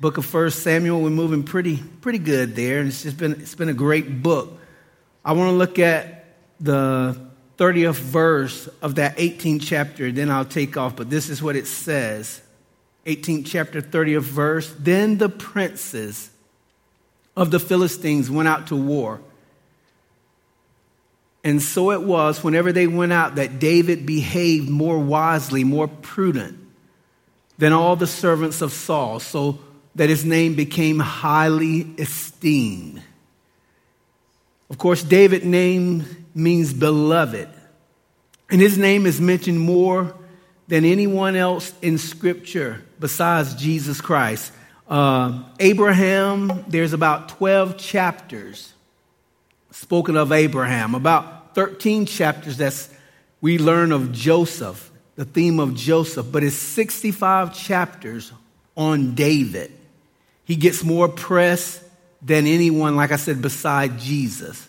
Book of 1 Samuel, we're moving pretty good there, and it's been a great book. I want to look at the 30th verse of that 18th chapter, then I'll take off, but this is what it says. 18th chapter, 30th verse. Then the princes of the Philistines went out to war. And so it was, whenever they went out, that David behaved more wisely, more prudent than all the servants of Saul, so that his name became highly esteemed. Of course, David's name means beloved, and his name is mentioned more than anyone else in Scripture besides Jesus Christ. Abraham, there's about 12 chapters spoken of Abraham, about 13 chapters we learn of Joseph, the theme of Joseph, but it's 65 chapters on David. He gets more press than anyone, like I said, beside Jesus.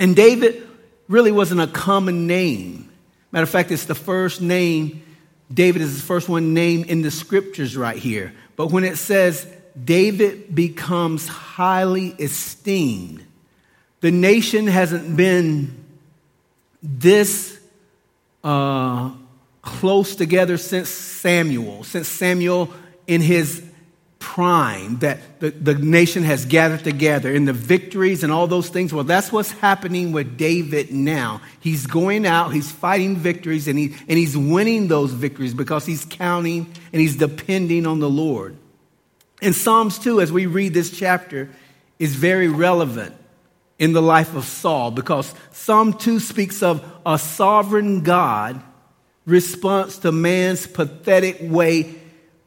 And David really wasn't a common name. Matter of fact, it's the first name. David is the first one named in the Scriptures right here. But when it says David becomes highly esteemed, the nation hasn't been this close together since Samuel in his prime, that the nation has gathered together in the victories and all those things. Well, that's what's happening with David now. He's going out, he's fighting victories, and he's winning those victories because he's counting and he's depending on the Lord. And Psalms 2, as we read this chapter, is very relevant in the life of Saul, because Psalm 2 speaks of a sovereign God response to man's pathetic way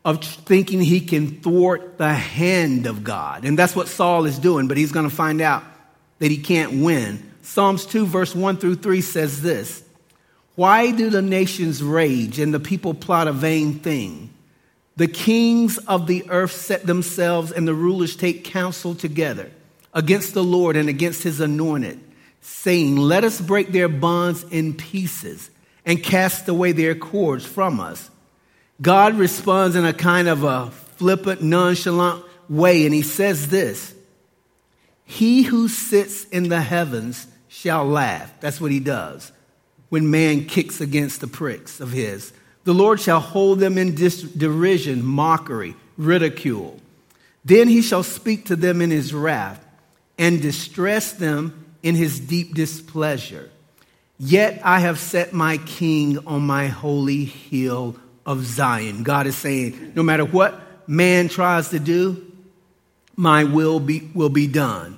of thinking he can thwart the hand of God. And that's what Saul is doing, but he's going to find out that he can't win. Psalms 2, verse 1 through 3 says this: "Why do the nations rage and the people plot a vain thing? The kings of the earth set themselves and the rulers take counsel together against the Lord and against his anointed, saying, let us break their bonds in pieces and cast away their cords from us." God responds in a kind of a flippant, nonchalant way, and he says this: "He who sits in the heavens shall laugh." That's what he does when man kicks against the pricks of his. "The Lord shall hold them in derision, mockery, ridicule. Then he shall speak to them in his wrath and distress them in his deep displeasure. Yet I have set my king on my holy hill of Zion." God is saying, no matter what man tries to do, my will be done.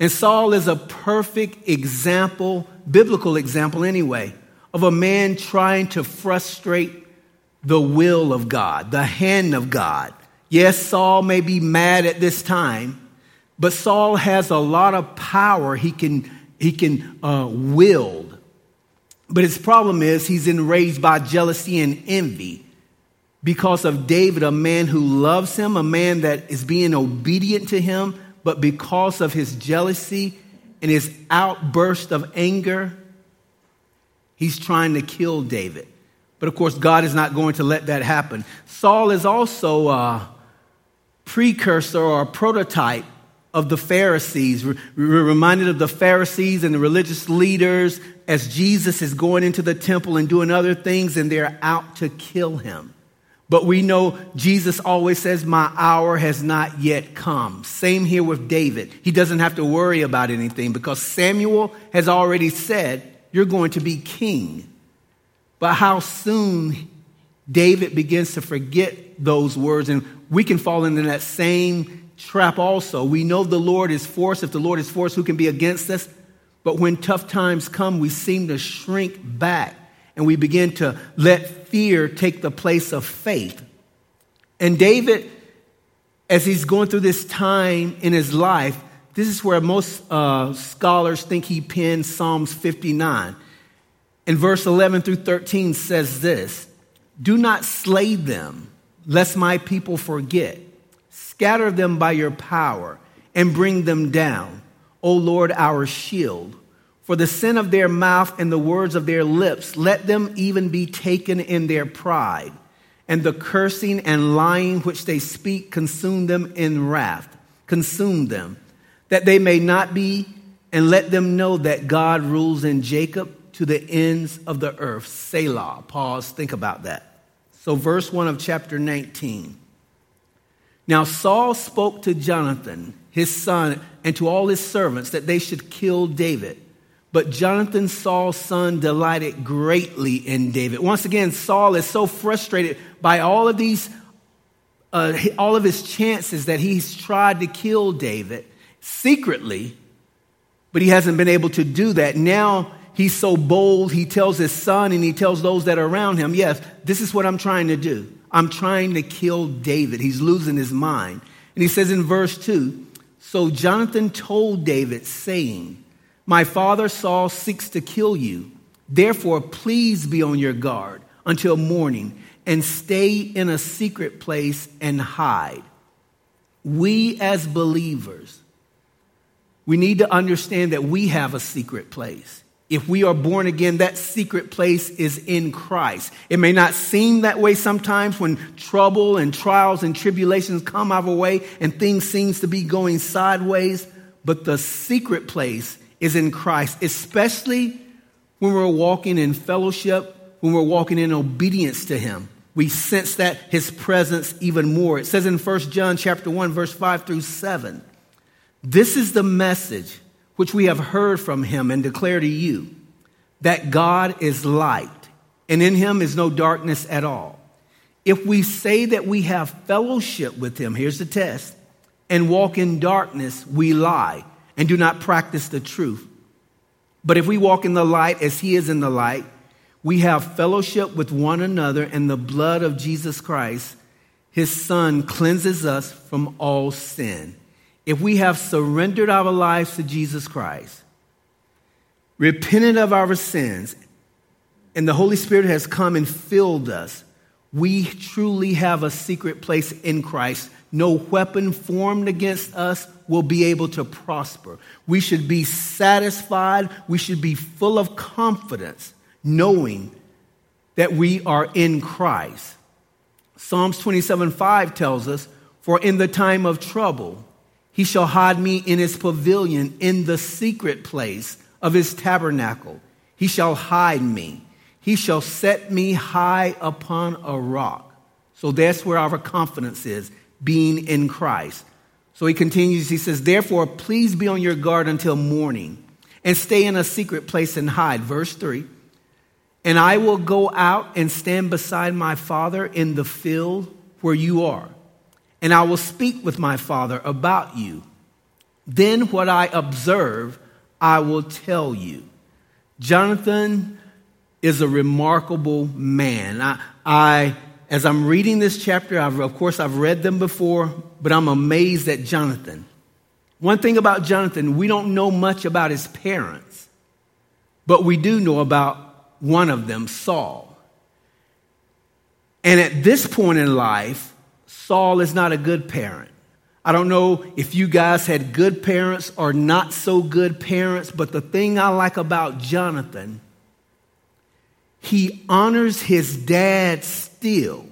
And Saul is a perfect example, biblical example anyway, of a man trying to frustrate the will of God, the hand of God. Yes, Saul may be mad at this time, but Saul has a lot of power he can wield. But his problem is he's enraged by jealousy and envy because of David, a man who loves him, a man that is being obedient to him, but because of his jealousy and his outburst of anger, he's trying to kill David. But of course, God is not going to let that happen. Saul is also a precursor or a prototype of the Pharisees. We're reminded of the Pharisees and the religious leaders as Jesus is going into the temple and doing other things, and they're out to kill him. But we know Jesus always says, "My hour has not yet come." Same here with David. He doesn't have to worry about anything because Samuel has already said, "You're going to be king." But how soon David begins to forget those words, and we can fall into that same trap also. We know the Lord is for us. If the Lord is for us, who can be against us? But when tough times come, we seem to shrink back, and we begin to let fear take the place of faith. And David, as he's going through this time in his life, this is where most scholars think he penned Psalms 59. And verse 11 through 13 says this: "Do not slay them, lest my people forget. Scatter them by your power and bring them down, O Lord, our shield. For the sin of their mouth and the words of their lips, let them even be taken in their pride. and the cursing and lying which they speak consume them in wrath. Consume them, that they may not be, and let them know that God rules in Jacob to the ends of the earth. Selah. Pause, think about that. So verse 1 of chapter 19. Now Saul spoke to Jonathan, his son, and to all his servants that they should kill David. But Jonathan, Saul's son, delighted greatly in David. Once again, Saul is so frustrated by all of his chances that he's tried to kill David secretly, but he hasn't been able to do that. Now he's so bold, he tells his son and he tells those that are around him, yes, this is what I'm trying to do. I'm trying to kill David. He's losing his mind. And he says in verse 2, so Jonathan told David, saying, my father Saul seeks to kill you. Therefore, please be on your guard until morning and stay in a secret place and hide. We as believers, we need to understand that we have a secret place. If we are born again, that secret place is in Christ. It may not seem that way sometimes when trouble and trials and tribulations come our way and things seems to be going sideways, but the secret place is in Christ, especially when we're walking in fellowship, when we're walking in obedience to him. We sense that his presence even more. It says in 1 John chapter 1, verse 5 through 7, this is the message which we have heard from him and declare to you, that God is light, and in him is no darkness at all. If we say that we have fellowship with him, here's the test, and walk in darkness, we lie and do not practice the truth. But if we walk in the light as he is in the light, we have fellowship with one another, and the blood of Jesus Christ, his son, cleanses us from all sin. If we have surrendered our lives to Jesus Christ, repented of our sins, and the Holy Spirit has come and filled us, we truly have a secret place in Christ. No weapon formed against us will be able to prosper. We should be satisfied. We should be full of confidence, knowing that we are in Christ. Psalms 27:5 tells us, for in the time of trouble, he shall hide me in his pavilion, in the secret place of his tabernacle. He shall hide me. He shall set me high upon a rock. So that's where our confidence is, being in Christ. So he continues, he says, therefore, please be on your guard until morning and stay in a secret place and hide. Verse 3, and I will go out and stand beside my father in the field where you are. And I will speak with my father about you. Then what I observe, I will tell you. Jonathan is a remarkable man. As I'm reading this chapter, I've read them before, but I'm amazed at Jonathan. One thing about Jonathan, we don't know much about his parents, but we do know about one of them, Saul. And at this point in life, Saul is not a good parent. I don't know if you guys had good parents or not so good parents, but the thing I like about Jonathan, he honors his dad still.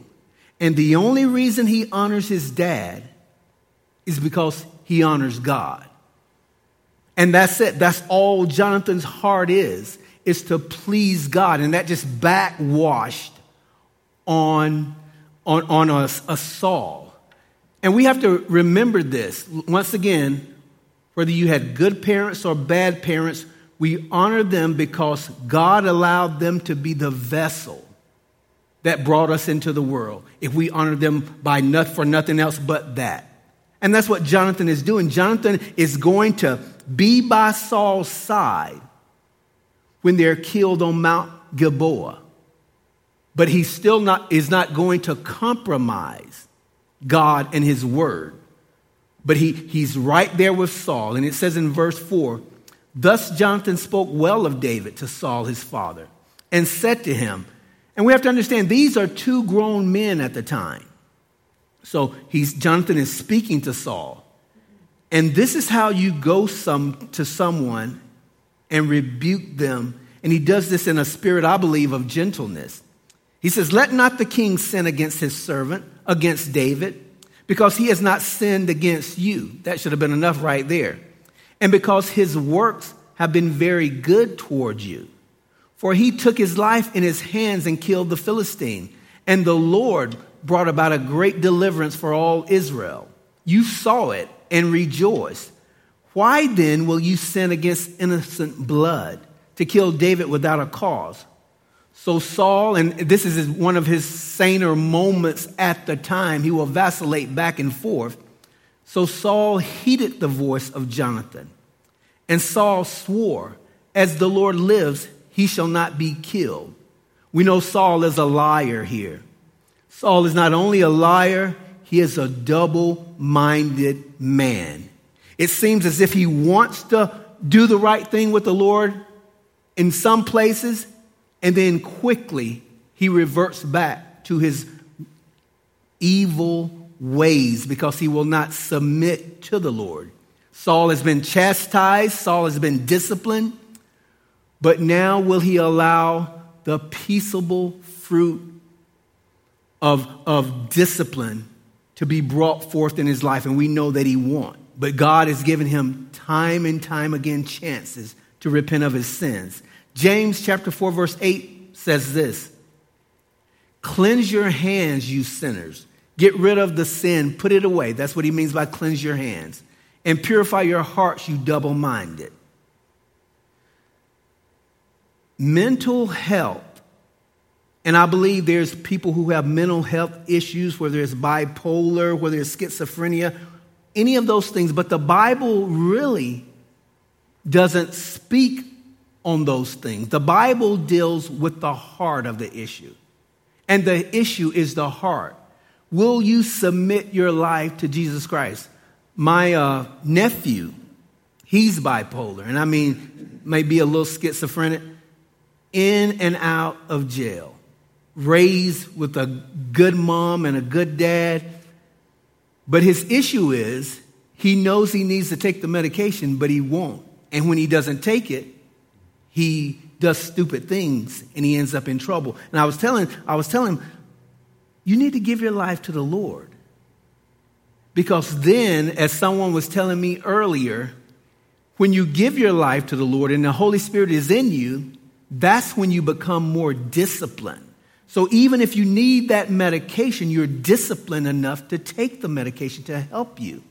And the only reason he honors his dad is because he honors God. And that's it. That's all Jonathan's heart is to please God. And that just backwashed on a Saul. And we have to remember this. Once again, whether you had good parents or bad parents, we honor them because God allowed them to be the vessel that brought us into the world. If we honor them for nothing else but that. And that's what Jonathan is doing. Jonathan is going to be by Saul's side when they're killed on Mount Gilboa. But he still is not going to compromise God and his word. But he's right there with Saul. And it says in verse 4, thus Jonathan spoke well of David to Saul his father and said to him, and we have to understand these are two grown men at the time. So Jonathan is speaking to Saul. And this is how you go to someone and rebuke them. And he does this in a spirit, I believe, of gentleness. He says, let not the king sin against his servant, against David, because he has not sinned against you. That should have been enough right there. And because his works have been very good toward you. For he took his life in his hands and killed the Philistine. And the Lord brought about a great deliverance for all Israel. You saw it and rejoiced. Why then will you sin against innocent blood to kill David without a cause? So Saul, and this is one of his saner moments at the time, he will vacillate back and forth. So Saul heeded the voice of Jonathan, and Saul swore, as the Lord lives, he shall not be killed. We know Saul is a liar here. Saul is not only a liar, he is a double-minded man. It seems as if he wants to do the right thing with the Lord in some places, and then quickly, he reverts back to his evil ways because he will not submit to the Lord. Saul has been chastised. Saul has been disciplined. But now will he allow the peaceable fruit of discipline to be brought forth in his life? And we know that he won't. But God has given him time and time again chances to repent of his sins. James chapter 4, verse 8 says this. Cleanse your hands, you sinners. Get rid of the sin. Put it away. That's what he means by cleanse your hands. And purify your hearts, you double-minded. Mental health. And I believe there's people who have mental health issues, whether it's bipolar, whether it's schizophrenia, any of those things. But the Bible really doesn't speak on those things. The Bible deals with the heart of the issue. And the issue is the heart. Will you submit your life to Jesus Christ? My nephew, he's bipolar. And I mean, maybe a little schizophrenic. In and out of jail. Raised with a good mom and a good dad. But his issue is, he knows he needs to take the medication, but he won't. And when he doesn't take it, he does stupid things and he ends up in trouble. And I was telling him, you need to give your life to the Lord. Because then, as someone was telling me earlier, when you give your life to the Lord and the Holy Spirit is in you, that's when you become more disciplined. So even if you need that medication, you're disciplined enough to take the medication to help you.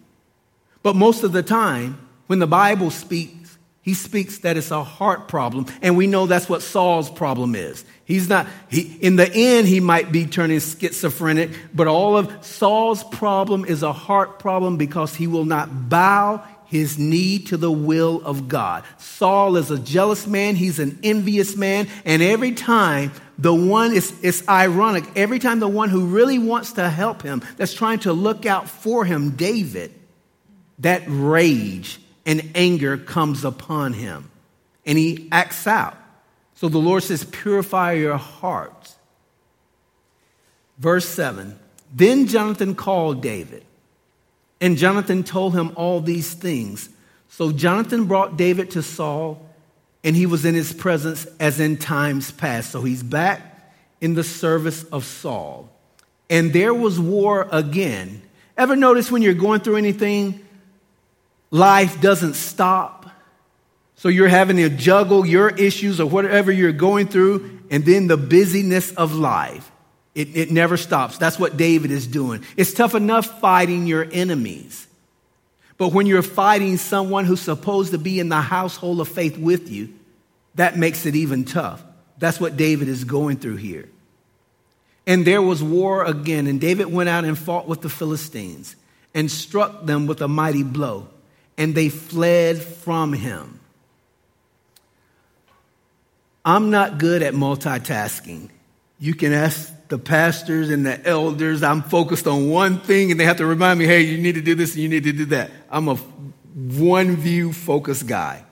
But most of the time, when the Bible speaks, he speaks that it's a heart problem, and we know that's what Saul's problem is. In the end, he might be turning schizophrenic, but all of Saul's problem is a heart problem because he will not bow his knee to the will of God. Saul is a jealous man. He's an envious man, and every time it's ironic, every time the one who really wants to help him, that's trying to look out for him, David, that rage and anger comes upon him, and he acts out. So the Lord says, purify your hearts. Verse 7, then Jonathan called David, and Jonathan told him all these things. So Jonathan brought David to Saul, and he was in his presence as in times past. So he's back in the service of Saul. And there was war again. Ever notice when you're going through anything, life doesn't stop. So you're having to juggle your issues or whatever you're going through, and then the busyness of life. It never stops. That's what David is doing. It's tough enough fighting your enemies. But when you're fighting someone who's supposed to be in the household of faith with you, that makes it even tough. That's what David is going through here. And there was war again, and David went out and fought with the Philistines and struck them with a mighty blow. And they fled from him. I'm not good at multitasking. You can ask the pastors and the elders. I'm focused on one thing, and they have to remind me, hey, you need to do this and you need to do that. I'm a one-view focused guy.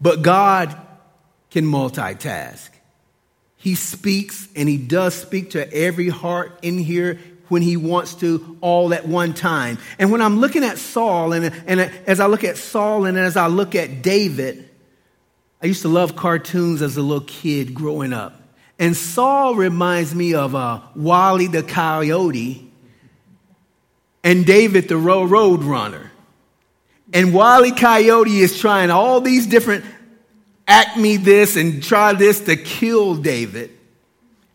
But God can multitask. He speaks, and he does speak to every heart in here when he wants to, all at one time. And when I'm looking at Saul, and as I look at Saul and as I look at David, I used to love cartoons as a little kid growing up. And Saul reminds me of Wally the Coyote and David the Roadrunner. And Wally Coyote is trying all these different act me this and try this to kill David.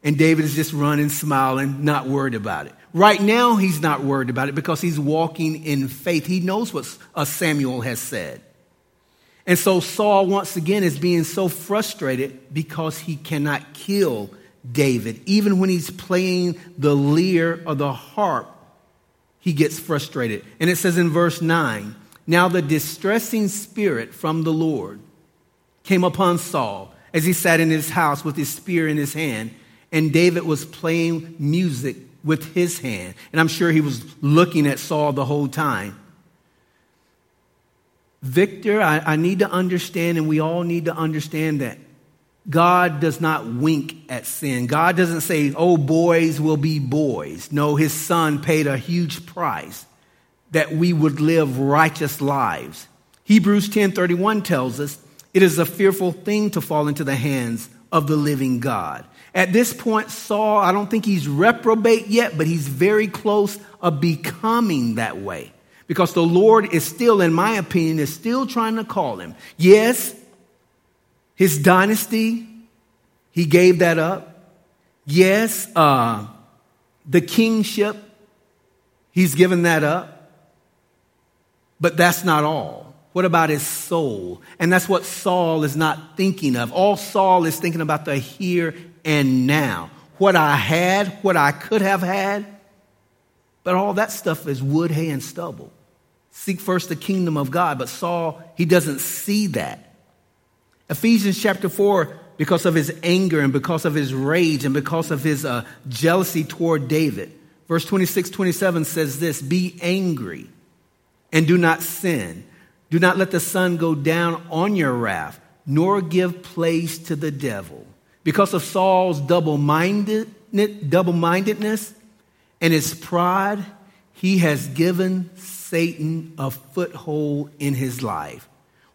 And David is just running, smiling, not worried about it. Right now, he's not worried about it because he's walking in faith. He knows what Samuel has said. And so Saul, once again, is being so frustrated because he cannot kill David. Even when he's playing the lyre or the harp, he gets frustrated. And it says in verse 9, now the distressing spirit from the Lord came upon Saul as he sat in his house with his spear in his hand, and David was playing music with his hand. And I'm sure he was looking at Saul the whole time. Victor, I need to understand, and we all need to understand that God does not wink at sin. God doesn't say, oh, boys will be boys. No, his son paid a huge price that we would live righteous lives. Hebrews 10:31 tells us, it is a fearful thing to fall into the hands of the living God. At this point, Saul, I don't think he's reprobate yet, but he's very close of becoming that way. Because the Lord is still, in my opinion, is still trying to call him. Yes, his dynasty, he gave that up. Yes, the kingship, he's given that up. But that's not all. What about his soul? And that's what Saul is not thinking of. All Saul is thinking about the here and now. What I had, what I could have had. But all that stuff is wood, hay, and stubble. Seek first the kingdom of God. But Saul, he doesn't see that. Ephesians chapter 4, because of his anger and because of his rage and because of his jealousy toward David. Verse 26-27 says this, be angry and do not sin. Do not let the sun go down on your wrath, nor give place to the devil. Because of Saul's double-mindedness, and his pride, he has given Satan a foothold in his life.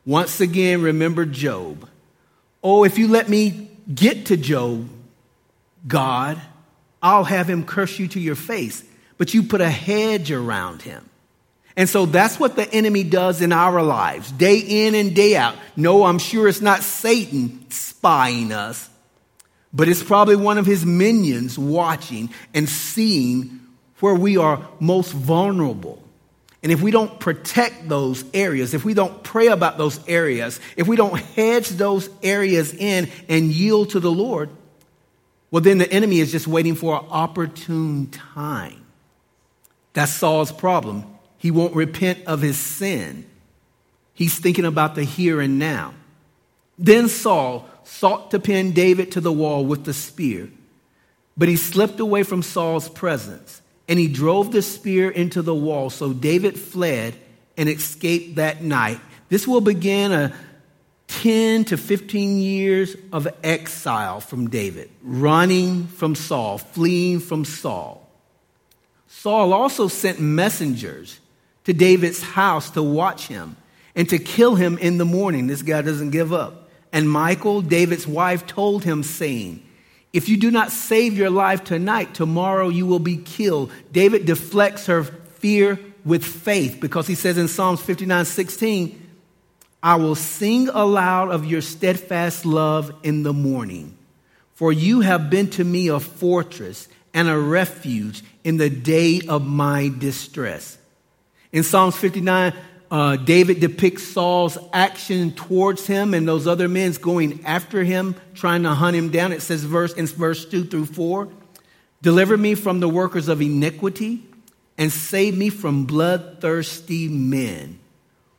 Once again, remember Job. Oh, if you let me get to Job, God, I'll have him curse you to your face. But you put a hedge around him. And so that's what the enemy does in our lives, day in and day out. No, I'm sure it's not Satan spying us. But it's probably one of his minions watching and seeing where we are most vulnerable. And if we don't protect those areas, if we don't pray about those areas, if we don't hedge those areas in and yield to the Lord, well, then the enemy is just waiting for an opportune time. That's Saul's problem. He won't repent of his sin. He's thinking about the here and now. Then Saul sought to pin David to the wall with the spear, but he slipped away from Saul's presence, and he drove the spear into the wall. So David fled and escaped that night. This will begin a 10 to 15 years of exile from David, running from Saul, fleeing from Saul. Saul also sent messengers to David's house to watch him and to kill him in the morning. This guy doesn't give up. And Michal, David's wife, told him, saying, if you do not save your life tonight, tomorrow you will be killed. David deflects her fear with faith because he says in Psalms 59:16, I will sing aloud of your steadfast love in the morning, for you have been to me a fortress and a refuge in the day of my distress. In Psalms 59, David depicts Saul's action towards him and those other men's going after him, trying to hunt him down. It says in verse 2-4, deliver me from the workers of iniquity and save me from bloodthirsty men.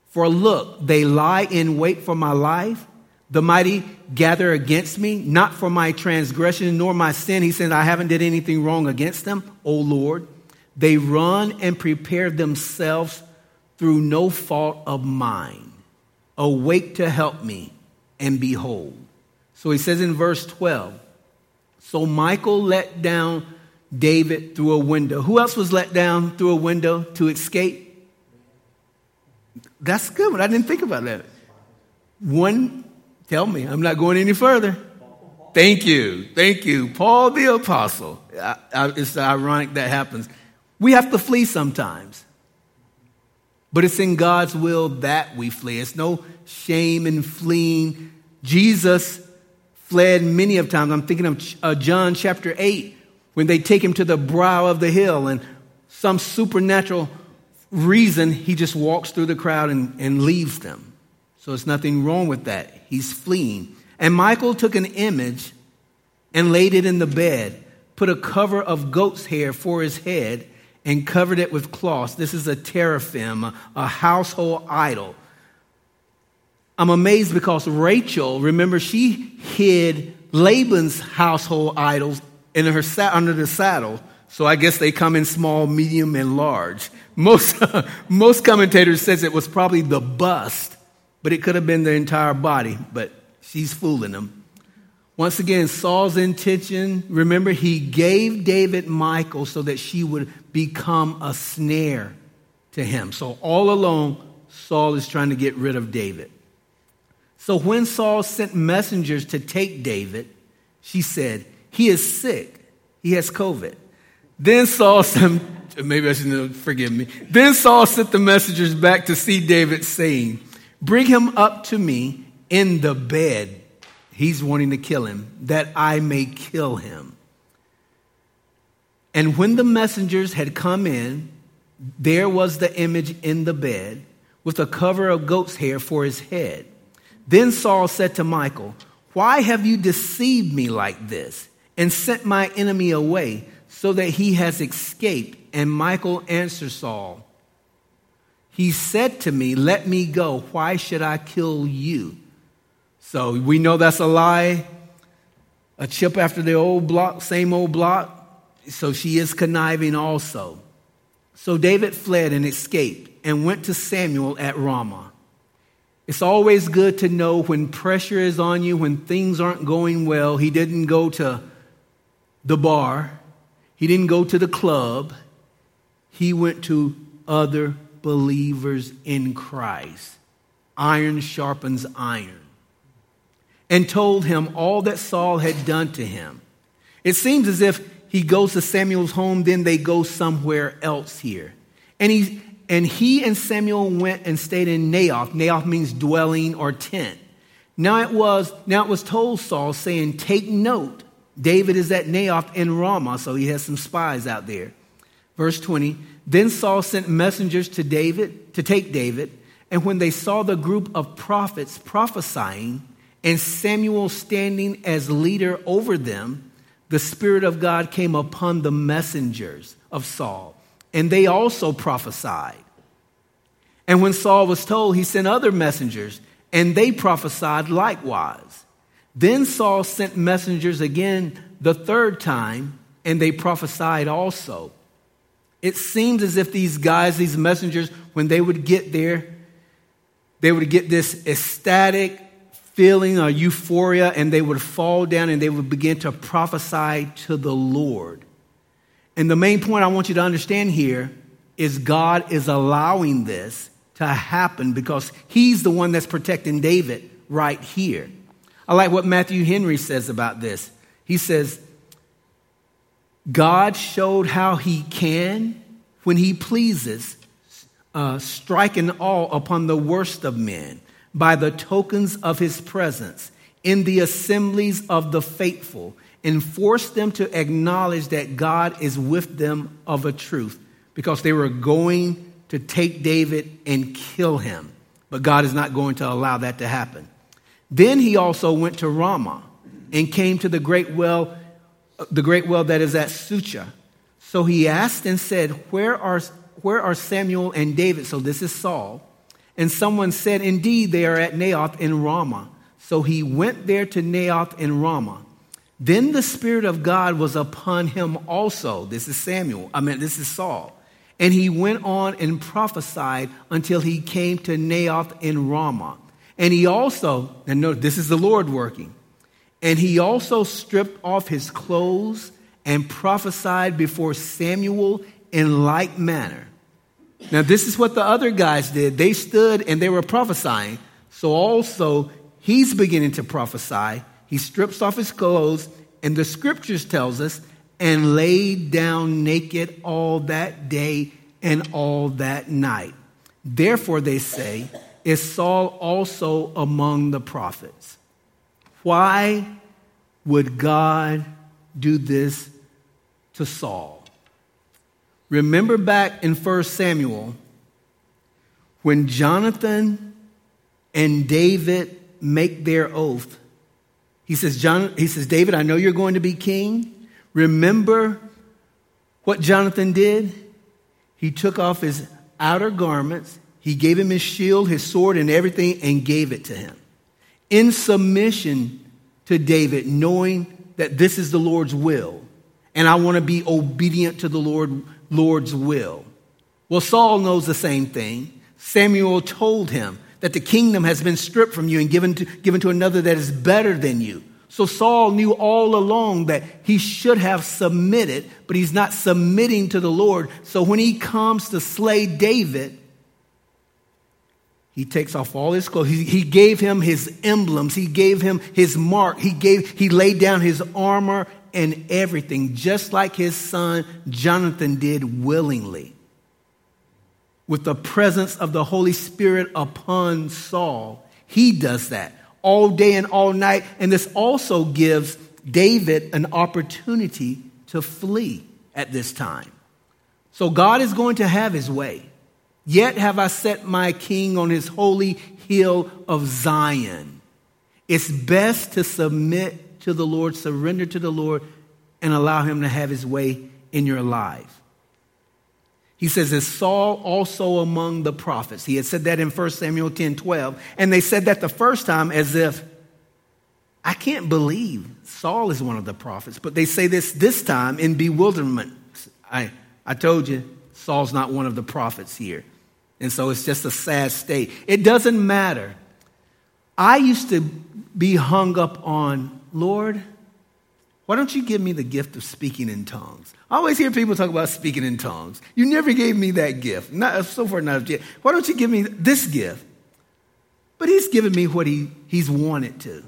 For look, they lie in wait for my life. The mighty gather against me, not for my transgression nor my sin. He said, I haven't did anything wrong against them, O Lord. They run and prepare themselves through no fault of mine. Awake to help me, and behold. So he says in verse 12, so Michal let down David through a window. Who else was let down through a window to escape? That's good. I didn't think about that. One, tell me, I'm not going any further. Thank you. Thank you. Paul the Apostle. It's ironic that happens. We have to flee sometimes. But it's in God's will that we flee. It's no shame in fleeing. Jesus fled many of times. I'm thinking of John chapter 8, when they take him to the brow of the hill, and some supernatural reason, he just walks through the crowd and leaves them. So it's nothing wrong with that. He's fleeing. And Michael took an image and laid it in the bed, put a cover of goat's hair for his head, and covered it with cloths. This is a teraphim, a household idol. I'm amazed because Rachel, remember, she hid Laban's household idols in her under the saddle. So I guess they come in small, medium, and large. Most commentators says it was probably the bust, but it could have been the entire body. But she's fooling them. Once again, Saul's intention, remember, he gave David Michal so that she would become a snare to him. So all along, Saul is trying to get rid of David. So when Saul sent messengers to take David, she said, he is sick. He has COVID. Then Saul sent, Then Saul sent the messengers back to see David, saying, bring him up to me in the bed. He's wanting to kill him, that I may kill him. And when the messengers had come in, there was the image in the bed with a cover of goat's hair for his head. Then Saul said to Michal, why have you deceived me like this and sent my enemy away so that he has escaped? And Michal answered Saul, he said to me, let me go. Why should I kill you? So we know that's a lie, a chip after the old block, same old block. So she is conniving also. So David fled and escaped and went to Samuel at Ramah. It's always good to know when pressure is on you, when things aren't going well. He didn't go to the bar. He didn't go to the club. He went to other believers in Christ. Iron sharpens iron. And told him all that Saul had done to him. It seems as if he goes to Samuel's home, then they go somewhere else here. And he and Samuel went and stayed in Naioth. Naioth means dwelling or tent. Now it was told Saul, saying, take note, David is at Naioth in Ramah, so he has some spies out there. Verse 20, then Saul sent messengers to David to take David, and when they saw the group of prophets prophesying and Samuel standing as leader over them, the Spirit of God came upon the messengers of Saul. And they also prophesied. And when Saul was told, he sent other messengers, and they prophesied likewise. Then Saul sent messengers again the third time, and they prophesied also. It seems as if these guys, these messengers, when they would get there, they would get this ecstatic feeling or euphoria, and they would fall down and they would begin to prophesy to the Lord. And the main point I want you to understand here is God is allowing this to happen because he's the one that's protecting David right here. I like what Matthew Henry says about this. He says, God showed how he can, when he pleases, strike an awe upon the worst of men by the tokens of his presence in the assemblies of the faithful, and force them to acknowledge that God is with them of a truth, because they were going to take David and kill him. But God is not going to allow that to happen. Then he also went to Ramah and came to the great well that is at Sucha. So he asked and said, where are Samuel and David? So this is Saul. And someone said, indeed, they are at Naioth in Ramah. So he went there to Naioth in Ramah. Then the Spirit of God was upon him also. This is Saul. And he went on and prophesied until he came to Naioth in Ramah. And he also, and note, this is the Lord working. And he also stripped off his clothes and prophesied before Samuel in like manner. Now, this is what the other guys did. They stood and they were prophesying. So also, he's beginning to prophesy. He strips off his clothes, and the scriptures tells us, and laid down naked all that day and all that night. Therefore, they say, is Saul also among the prophets? Why would God do this to Saul? Remember back in 1 Samuel, when Jonathan and David make their oath, he says, David, I know you're going to be king. Remember what Jonathan did? He took off his outer garments. He gave him his shield, his sword, and everything, and gave it to him in submission to David, knowing that this is the Lord's will, and I want to be obedient to the Lord's will. Well, Saul knows the same thing. Samuel told him that the kingdom has been stripped from you and given to another that is better than you. So Saul knew all along that he should have submitted, but he's not submitting to the Lord. So when he comes to slay David, he takes off all his clothes. He gave him his emblems. He gave him his mark. He laid down his armor and everything, just like his son Jonathan did willingly, with the presence of the Holy Spirit upon Saul. He does that all day and all night. And this also gives David an opportunity to flee at this time. So God is going to have his way. Yet have I set my king on his holy hill of Zion. It's best to submit to the Lord, surrender to the Lord, and allow him to have his way in your life. He says, is Saul also among the prophets? He had said that in 1 Samuel 10:12. And they said that the first time as if, I can't believe Saul is one of the prophets. But they say this time in bewilderment. I told you, Saul's not one of the prophets here. And so it's just a sad state. It doesn't matter. I used to be hung up on, Lord, why don't you give me the gift of speaking in tongues? I always hear people talk about speaking in tongues. You never gave me that gift. Not so far, not yet. Why don't you give me this gift? But he's given me what he's wanted to.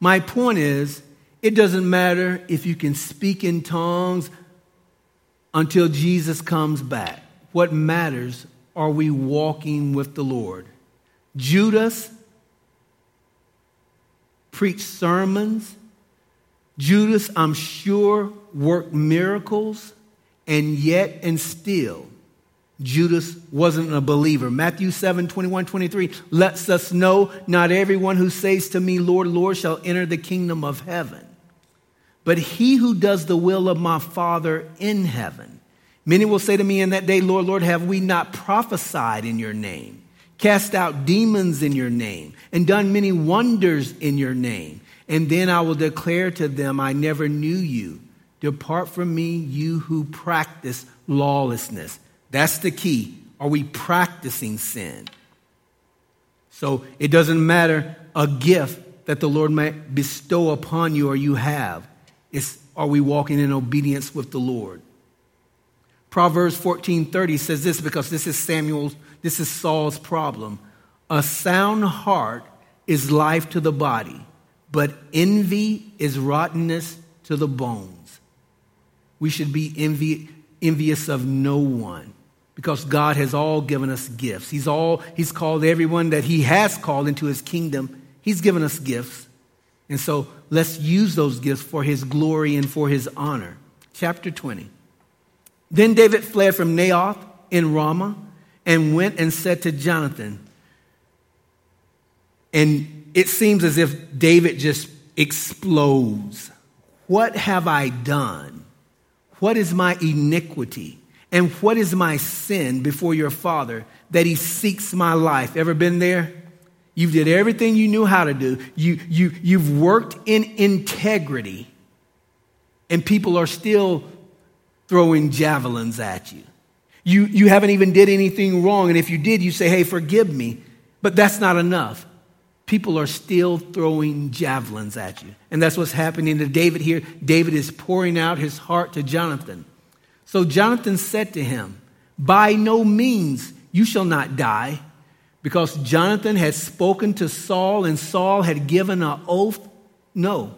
My point is, it doesn't matter if you can speak in tongues until Jesus comes back. What matters, are we walking with the Lord? Judas preached sermons. Judas, I'm sure, worked miracles, and yet and still, Judas wasn't a believer. Matthew 7:21-23 lets us know, not everyone who says to me, Lord, Lord, shall enter the kingdom of heaven, but he who does the will of my Father in heaven. Many will say to me in that day, Lord, Lord, have we not prophesied in your name, cast out demons in your name, and done many wonders in your name? And then I will declare to them, I never knew you. Depart from me, you who practice lawlessness. That's the key. Are we practicing sin? So it doesn't matter a gift that the Lord might bestow upon you or you have. It's, are we walking in obedience with the Lord? Proverbs 14:30 says this, because this is Saul's problem. A sound heart is life to the body, but envy is rottenness to the bones. We should be envious of no one, because God has all given us gifts. He's called everyone that he has called into his kingdom. He's given us gifts. And so let's use those gifts for his glory and for his honor. Chapter 20. Then David fled from Naioth in Ramah and went and said to Jonathan, and it seems as if David just explodes. What have I done? What is my iniquity? And what is my sin before your father that he seeks my life? Ever been there? You did everything you knew how to do. You've worked in integrity, and people are still throwing javelins at you. You haven't even did anything wrong. And if you did, you say, hey, forgive me. But that's not enough. People are still throwing javelins at you. And that's what's happening to David here. David is pouring out his heart to Jonathan. So Jonathan said to him, by no means, you shall not die. Because Jonathan had spoken to Saul, and Saul had given an oath No,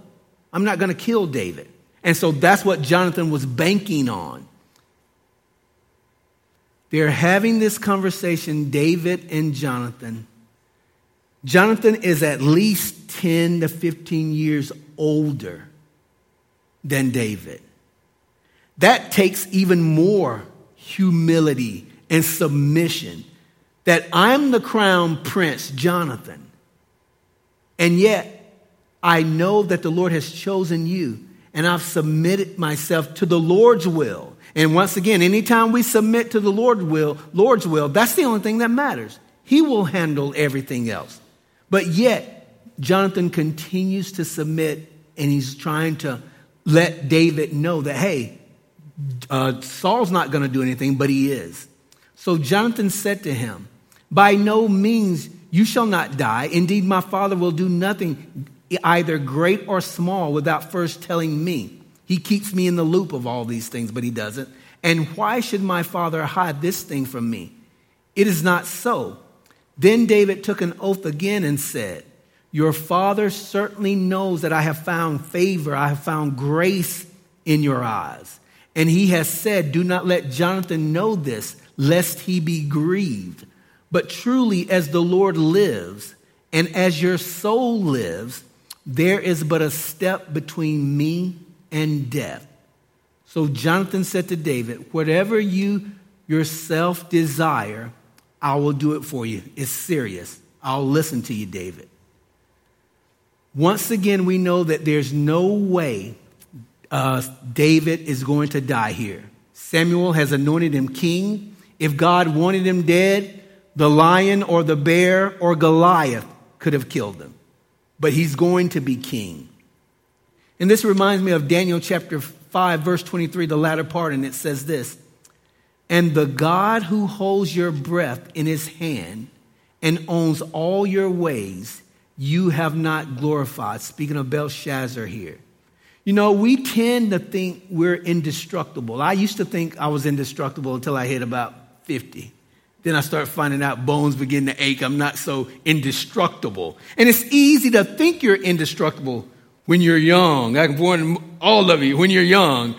I'm not going to kill David. And so that's what Jonathan was banking on. They're having this conversation, David and Jonathan. Jonathan is at least 10 to 15 years older than David. That takes even more humility and submission. That I'm the crown prince, Jonathan. And yet, I know that the Lord has chosen you. And I've submitted myself to the Lord's will. And once again, anytime we submit to the Lord's will, that's the only thing that matters. He will handle everything else. But yet, Jonathan continues to submit, and he's trying to let David know that, hey, Saul's not going to do anything, but he is. So Jonathan said to him, by no means you shall not die. Indeed, my father will do nothing, either great or small, without first telling me. He keeps me in the loop of all these things, but he doesn't. And why should my father hide this thing from me? It is not so. Then David took an oath again and said, your father certainly knows that I have found favor. I have found grace in your eyes. And he has said, do not let Jonathan know this, lest he be grieved. But truly, as the Lord lives, and as your soul lives, there is but a step between me and death. So Jonathan said to David, whatever you yourself desire, I will do it for you. It's serious. I'll listen to you, David. Once again, we know that there's no way David is going to die here. Samuel has anointed him king. If God wanted him dead, the lion or the bear or Goliath could have killed him. But he's going to be king. And this reminds me of Daniel chapter 5, verse 23, the latter part, and it says this, and the God who holds your breath in his hand and owns all your ways, you have not glorified. Speaking of Belshazzar here. You know, we tend to think we're indestructible. I used to think I was indestructible until I hit about 50. Then I start finding out bones begin to ache. I'm not so indestructible. And it's easy to think you're indestructible when you're young. I can warn all of you when you're young.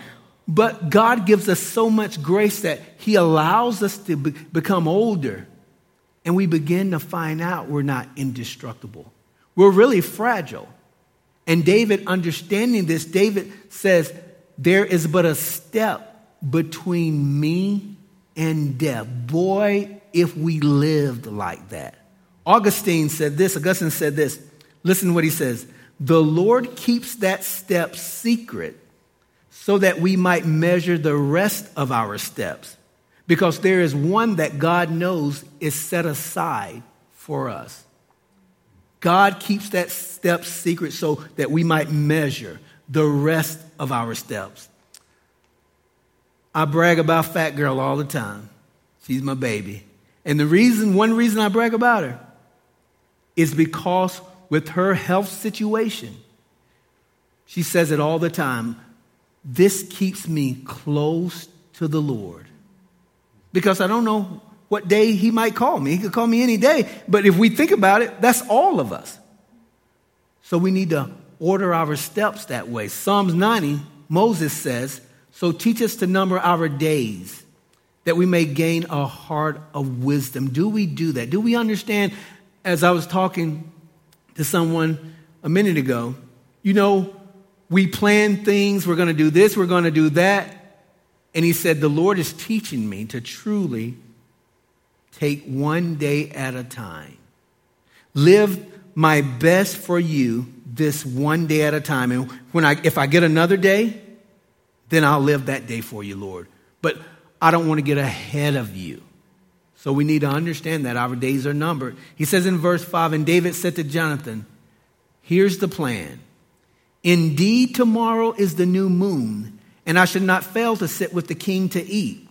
But God gives us so much grace that he allows us to become older. And we begin to find out we're not indestructible. We're really fragile. And David, understanding this, David says, there is but a step between me and death. Boy, if we lived like that. Augustine said this. Listen to what he says. The Lord keeps that step secret so that we might measure the rest of our steps, because there is one that God knows is set aside for us. God keeps that step secret so that we might measure the rest of our steps. I brag about Fat Girl all the time. She's my baby. And one reason I brag about her is because with her health situation, she says it all the time, this keeps me close to the Lord. Because I don't know what day he might call me. He could call me any day. But if we think about it, that's all of us. So we need to order our steps that way. Psalms 90, Moses says, so teach us to number our days that we may gain a heart of wisdom. Do we do that? Do we understand? As I was talking to someone a minute ago, you know, we plan things, we're going to do this, we're going to do that. And he said, the Lord is teaching me to truly take one day at a time. Live my best for you this one day at a time. And if I get another day, then I'll live that day for you, Lord. But I don't want to get ahead of you. So we need to understand that our days are numbered. He says in verse 5, and David said to Jonathan, here's the plan. Indeed, tomorrow is the new moon, and I should not fail to sit with the king to eat.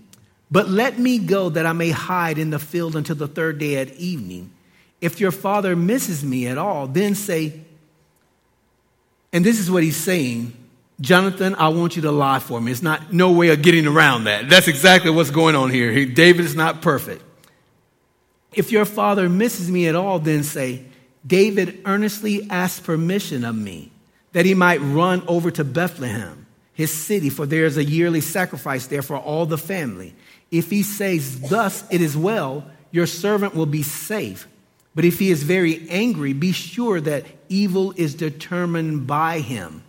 But let me go that I may hide in the field until the third day at evening. If your father misses me at all, then say, and this is what he's saying, Jonathan, I want you to lie for me. It's not no way of getting around that. That's exactly what's going on here. David is not perfect. If your father misses me at all, then say, David earnestly asked permission of me that he might run over to Bethlehem, his city, for there is a yearly sacrifice there for all the family. If he says, thus it is well, your servant will be safe. But if he is very angry, be sure that evil is determined by him.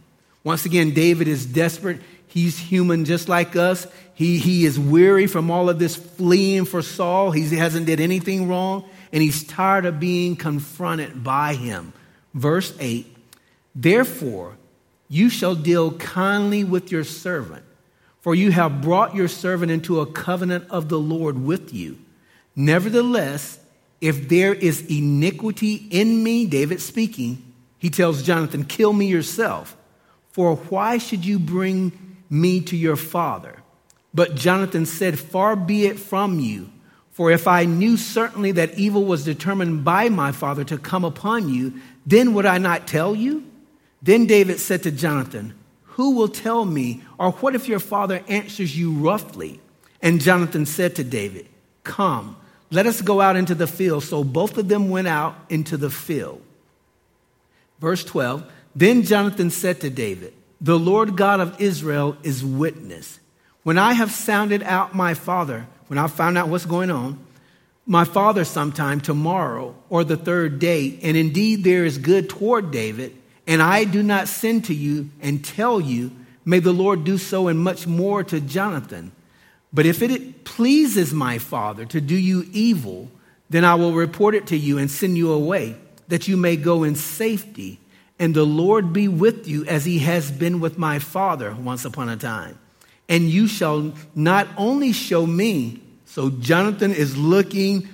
Once again, David is desperate. He's human just like us. He is weary from all of this fleeing for Saul. He hasn't did anything wrong, and he's tired of being confronted by him. Verse 8, therefore, you shall deal kindly with your servant, for you have brought your servant into a covenant of the Lord with you. Nevertheless, if there is iniquity in me, David speaking, he tells Jonathan, kill me yourself. For why should you bring me to your father? But Jonathan said, far be it from you. For if I knew certainly that evil was determined by my father to come upon you, then would I not tell you? Then David said to Jonathan, who will tell me? Or what if your father answers you roughly? And Jonathan said to David, come, let us go out into the field. So both of them went out into the field. Verse 12, then Jonathan said to David, the Lord God of Israel is witness. When I have sounded out my father, when I found out what's going on, my father sometime tomorrow or the third day, and indeed there is good toward David, and I do not send to you and tell you, may the Lord do so and much more to Jonathan. But if it pleases my father to do you evil, then I will report it to you and send you away, that you may go in safety. And the Lord be with you as he has been with my father once upon a time. And you shall not only show me. So Jonathan is looking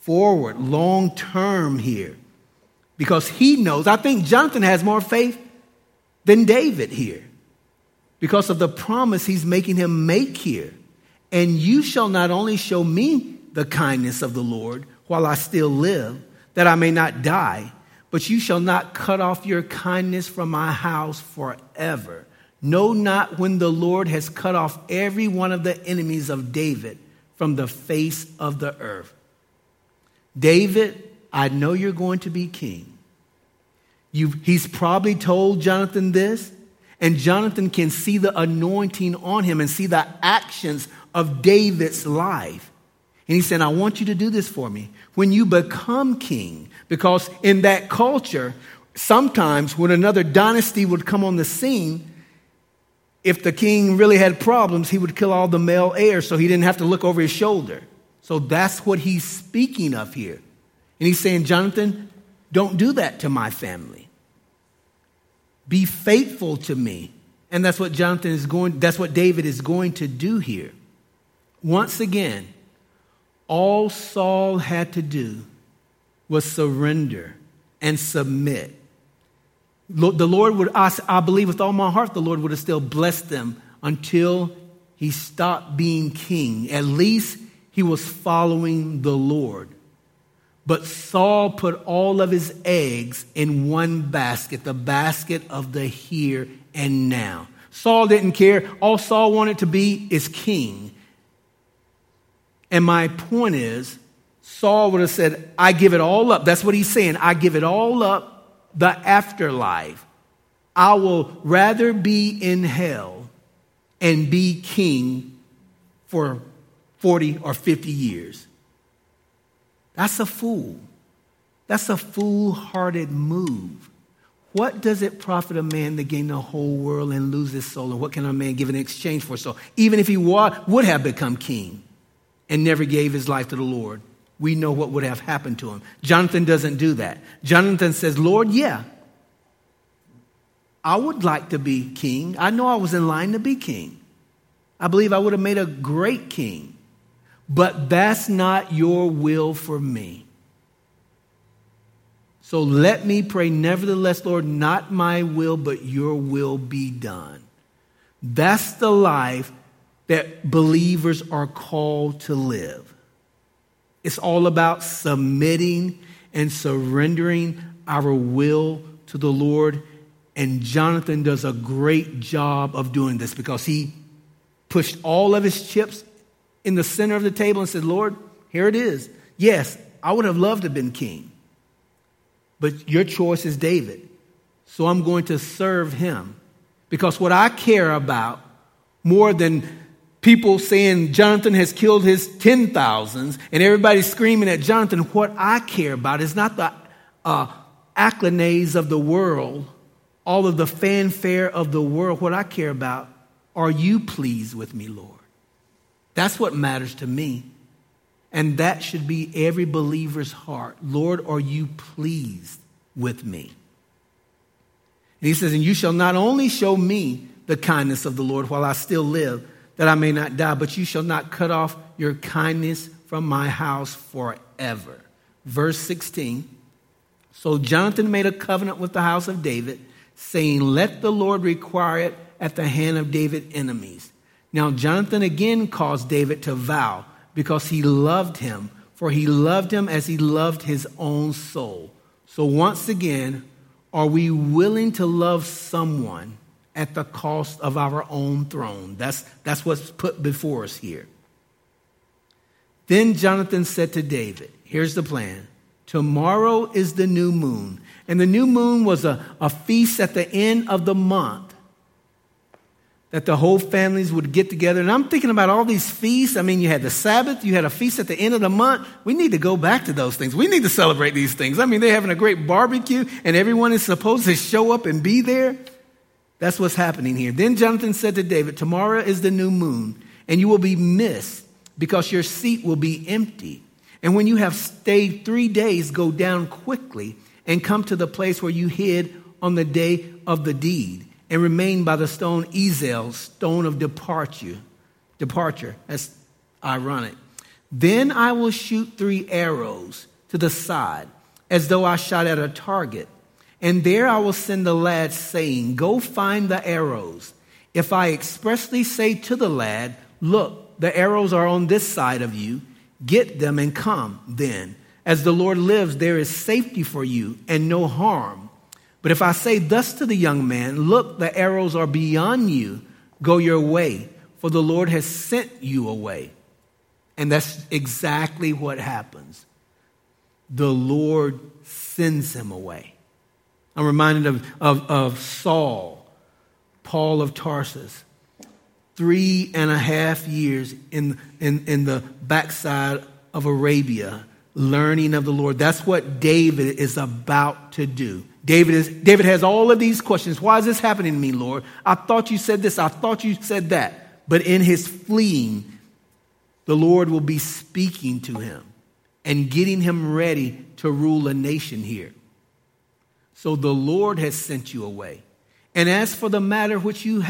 forward, long term here. Because he knows, I think Jonathan has more faith than David here. Because of the promise he's making him make here. And you shall not only show me the kindness of the Lord while I still live, that I may not die, but you shall not cut off your kindness from my house forever. No, not when the Lord has cut off every one of the enemies of David from the face of the earth. David, I know you're going to be king. He's probably told Jonathan this, and Jonathan can see the anointing on him and see the actions of David's life. And he said, I want you to do this for me when you become king. Because in that culture, sometimes when another dynasty would come on the scene, if the king really had problems, he would kill all the male heirs so he didn't have to look over his shoulder. So that's what he's speaking of here. And he's saying, Jonathan, don't do that to my family. Be faithful to me. And that's what David is going to do here. Once again, all Saul had to do was surrender and submit. The Lord would, I believe with all my heart, the Lord would have still blessed them until he stopped being king. At least he was following the Lord. But Saul put all of his eggs in one basket, the basket of the here and now. Saul didn't care. All Saul wanted to be is king. And my point is, Saul would have said, I give it all up. That's what he's saying. I give it all up, the afterlife. I will rather be in hell and be king for 40 or 50 years. That's a fool. That's a fool-hearted move. What does it profit a man to gain the whole world and lose his soul? And what can a man give in exchange for his soul? Even if he would have become king and never gave his life to the Lord, we know what would have happened to him. Jonathan doesn't do that. Jonathan says, Lord, yeah, I would like to be king. I know I was in line to be king. I believe I would have made a great king. But that's not your will for me. So let me pray, nevertheless, Lord, not my will, but your will be done. That's the life that believers are called to live. It's all about submitting and surrendering our will to the Lord. And Jonathan does a great job of doing this because he pushed all of his chips in the center of the table and said, Lord, here it is. Yes, I would have loved to have been king, but your choice is David. so I'm going to serve him. Because what I care about more than people saying Jonathan has killed his 10,000s and everybody's screaming at Jonathan, what I care about is not the accolades of the world, all of the fanfare of the world. What I care about, are you pleased with me, Lord? That's what matters to me. And that should be every believer's heart. Lord, are you pleased with me? And he says, and you shall not only show me the kindness of the Lord while I still live, that I may not die, but you shall not cut off your kindness from my house forever. Verse 16, so Jonathan made a covenant with the house of David, saying, let the Lord require it at the hand of David's enemies. Now Jonathan again caused David to vow, because he loved him, for he loved him as he loved his own soul. So once again, are we willing to love someone at the cost of our own throne? That's what's put before us here. Then Jonathan said to David, here's the plan. Tomorrow is the new moon. And the new moon was a feast at the end of the month, that the whole families would get together. And I'm thinking about all these feasts. I mean, you had the Sabbath. You had a feast at the end of the month. We need to go back to those things. We need to celebrate these things. I mean, they're having a great barbecue, and everyone is supposed to show up and be there. That's what's happening here. Then Jonathan said to David, tomorrow is the new moon, and you will be missed because your seat will be empty. And when you have stayed 3 days, go down quickly and come to the place where you hid on the day of the deed, and remain by the stone Ezel, stone of departure. That's ironic. Then I will shoot 3 arrows to the side, as though I shot at a target. And there I will send the lad, saying, go find the arrows. If I expressly say to the lad, look, the arrows are on this side of you, get them and come then. As the Lord lives, there is safety for you and no harm. But if I say thus to the young man, look, the arrows are beyond you, go your way, for the Lord has sent you away. And that's exactly what happens. The Lord sends him away. I'm reminded of Saul, Paul of Tarsus, 3.5 years in the backside of Arabia, learning of the Lord. That's what David is about to do. David has all of these questions. Why is this happening to me, Lord? I thought you said this. I thought you said that. But in his fleeing, the Lord will be speaking to him and getting him ready to rule a nation here. So the Lord has sent you away. And as for the matter which you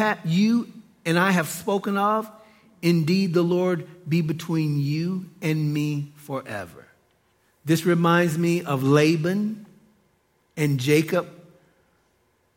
and I have spoken of, indeed the Lord be between you and me forever. This reminds me of Laban and Jacob.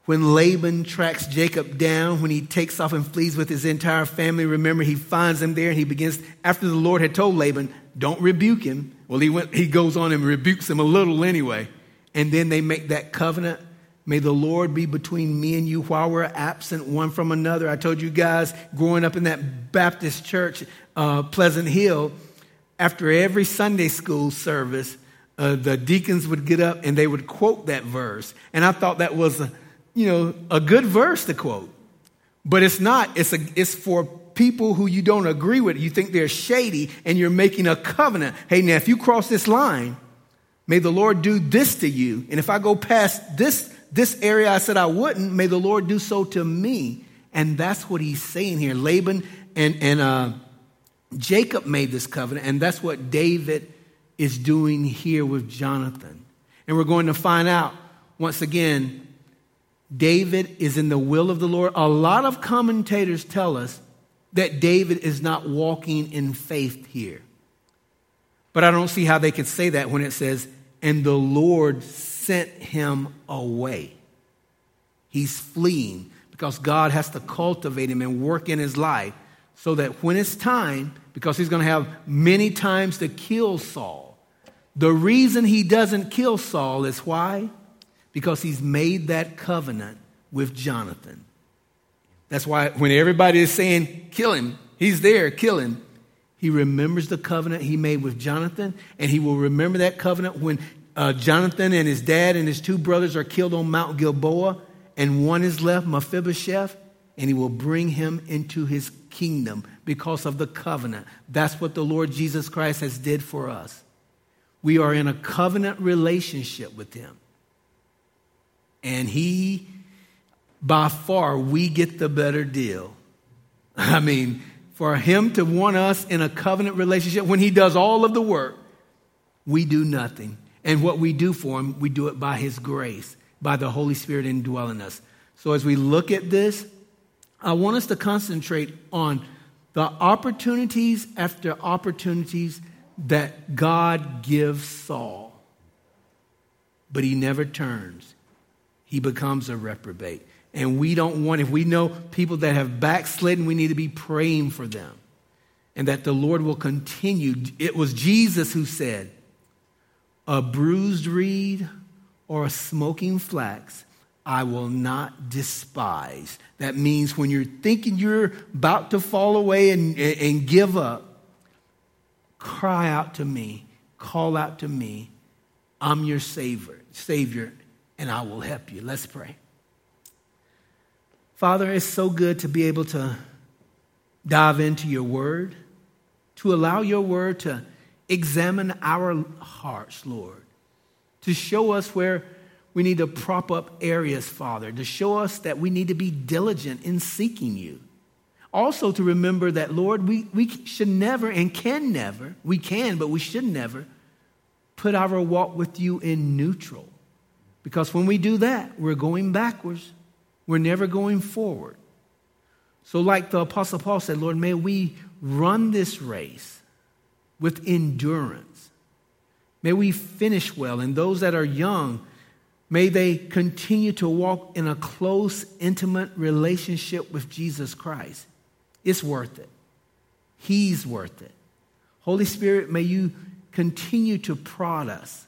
When Laban tracks Jacob down, when he takes off and flees with his entire family, remember, he finds him there and he begins, after the Lord had told Laban, don't rebuke him. Well, he goes on and rebukes him a little anyway. And then they make that covenant. May the Lord be between me and you while we're absent one from another. I told you guys, growing up in that Baptist church, Pleasant Hill, after every Sunday school service, the deacons would get up and they would quote that verse. And I thought that was, a good verse to quote. But it's not. It's for people who you don't agree with. You think they're shady and you're making a covenant. Hey, now, if you cross this line, may the Lord do this to you. And if I go past this area I said I wouldn't, may the Lord do so to me. And that's what he's saying here. Laban and Jacob made this covenant. And that's what David is doing here with Jonathan. And we're going to find out, once again, David is in the will of the Lord. A lot of commentators tell us that David is not walking in faith here. But I don't see how they could say that when it says, and the Lord sent him away. He's fleeing because God has to cultivate him and work in his life so that when it's time, because he's going to have many times to kill Saul. The reason he doesn't kill Saul is why? Because he's made that covenant with Jonathan. That's why when everybody is saying, kill him, he's there, kill him, he remembers the covenant he made with Jonathan, and he will remember that covenant when Jonathan and his dad and his 2 brothers are killed on Mount Gilboa, and one is left, Mephibosheth, and he will bring him into his kingdom because of the covenant. That's what the Lord Jesus Christ has did for us. We are in a covenant relationship with him. And he, by far, we get the better deal. I mean, for him to want us in a covenant relationship, when he does all of the work, we do nothing. And what we do for him, we do it by his grace, by the Holy Spirit indwelling us. So as we look at this, I want us to concentrate on the opportunities after opportunities that God gives Saul. But he never turns. He becomes a reprobate. And we don't want, if we know people that have backslidden, we need to be praying for them. And that the Lord will continue. It was Jesus who said, a bruised reed or a smoking flax I will not despise. That means when you're thinking you're about to fall away and give up, cry out to me, call out to me. I'm your Savior, and I will help you. Let's pray. Father, it's so good to be able to dive into your word, to allow your word to examine our hearts, Lord, to show us where we need to prop up areas, Father, to show us that we need to be diligent in seeking you. Also to remember that, Lord, we should never and can never, we can, but we should never put our walk with you in neutral. Because when we do that, we're going backwards. We're never going forward. So like the Apostle Paul said, Lord, may we run this race with endurance. May we finish well. And those that are young, may they continue to walk in a close, intimate relationship with Jesus Christ. It's worth it. He's worth it. Holy Spirit, may you continue to prod us,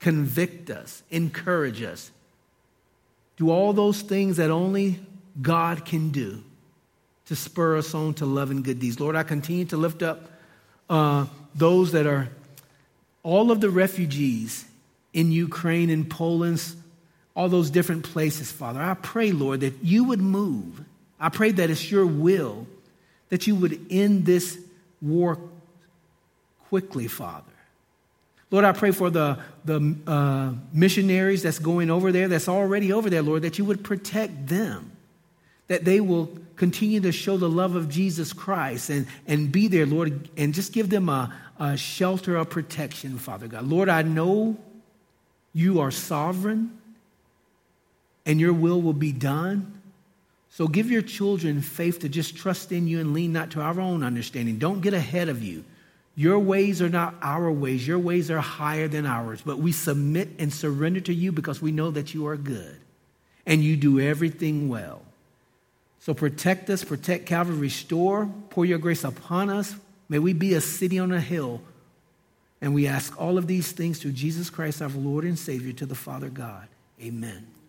convict us, encourage us. Do all those things that only God can do to spur us on to love and good deeds. Lord, I continue to lift up those that are, all of the refugees in Ukraine and Poland, all those different places, Father. I pray, Lord, that you would move. I pray that it's your will that you would end this war quickly, Father. Lord, I pray for the missionaries that's going over there, that's already over there, Lord, that you would protect them, that they will continue to show the love of Jesus Christ and be there, Lord, and just give them a shelter of protection, Father God. Lord, I know you are sovereign and your will be done. So give your children faith to just trust in you and lean not to our own understanding. Don't get ahead of you. Your ways are not our ways. Your ways are higher than ours. But we submit and surrender to you because we know that you are good. And you do everything well. So protect us, protect Calvary, restore, pour your grace upon us. May we be a city on a hill. And we ask all of these things through Jesus Christ, our Lord and Savior, to the Father God. Amen.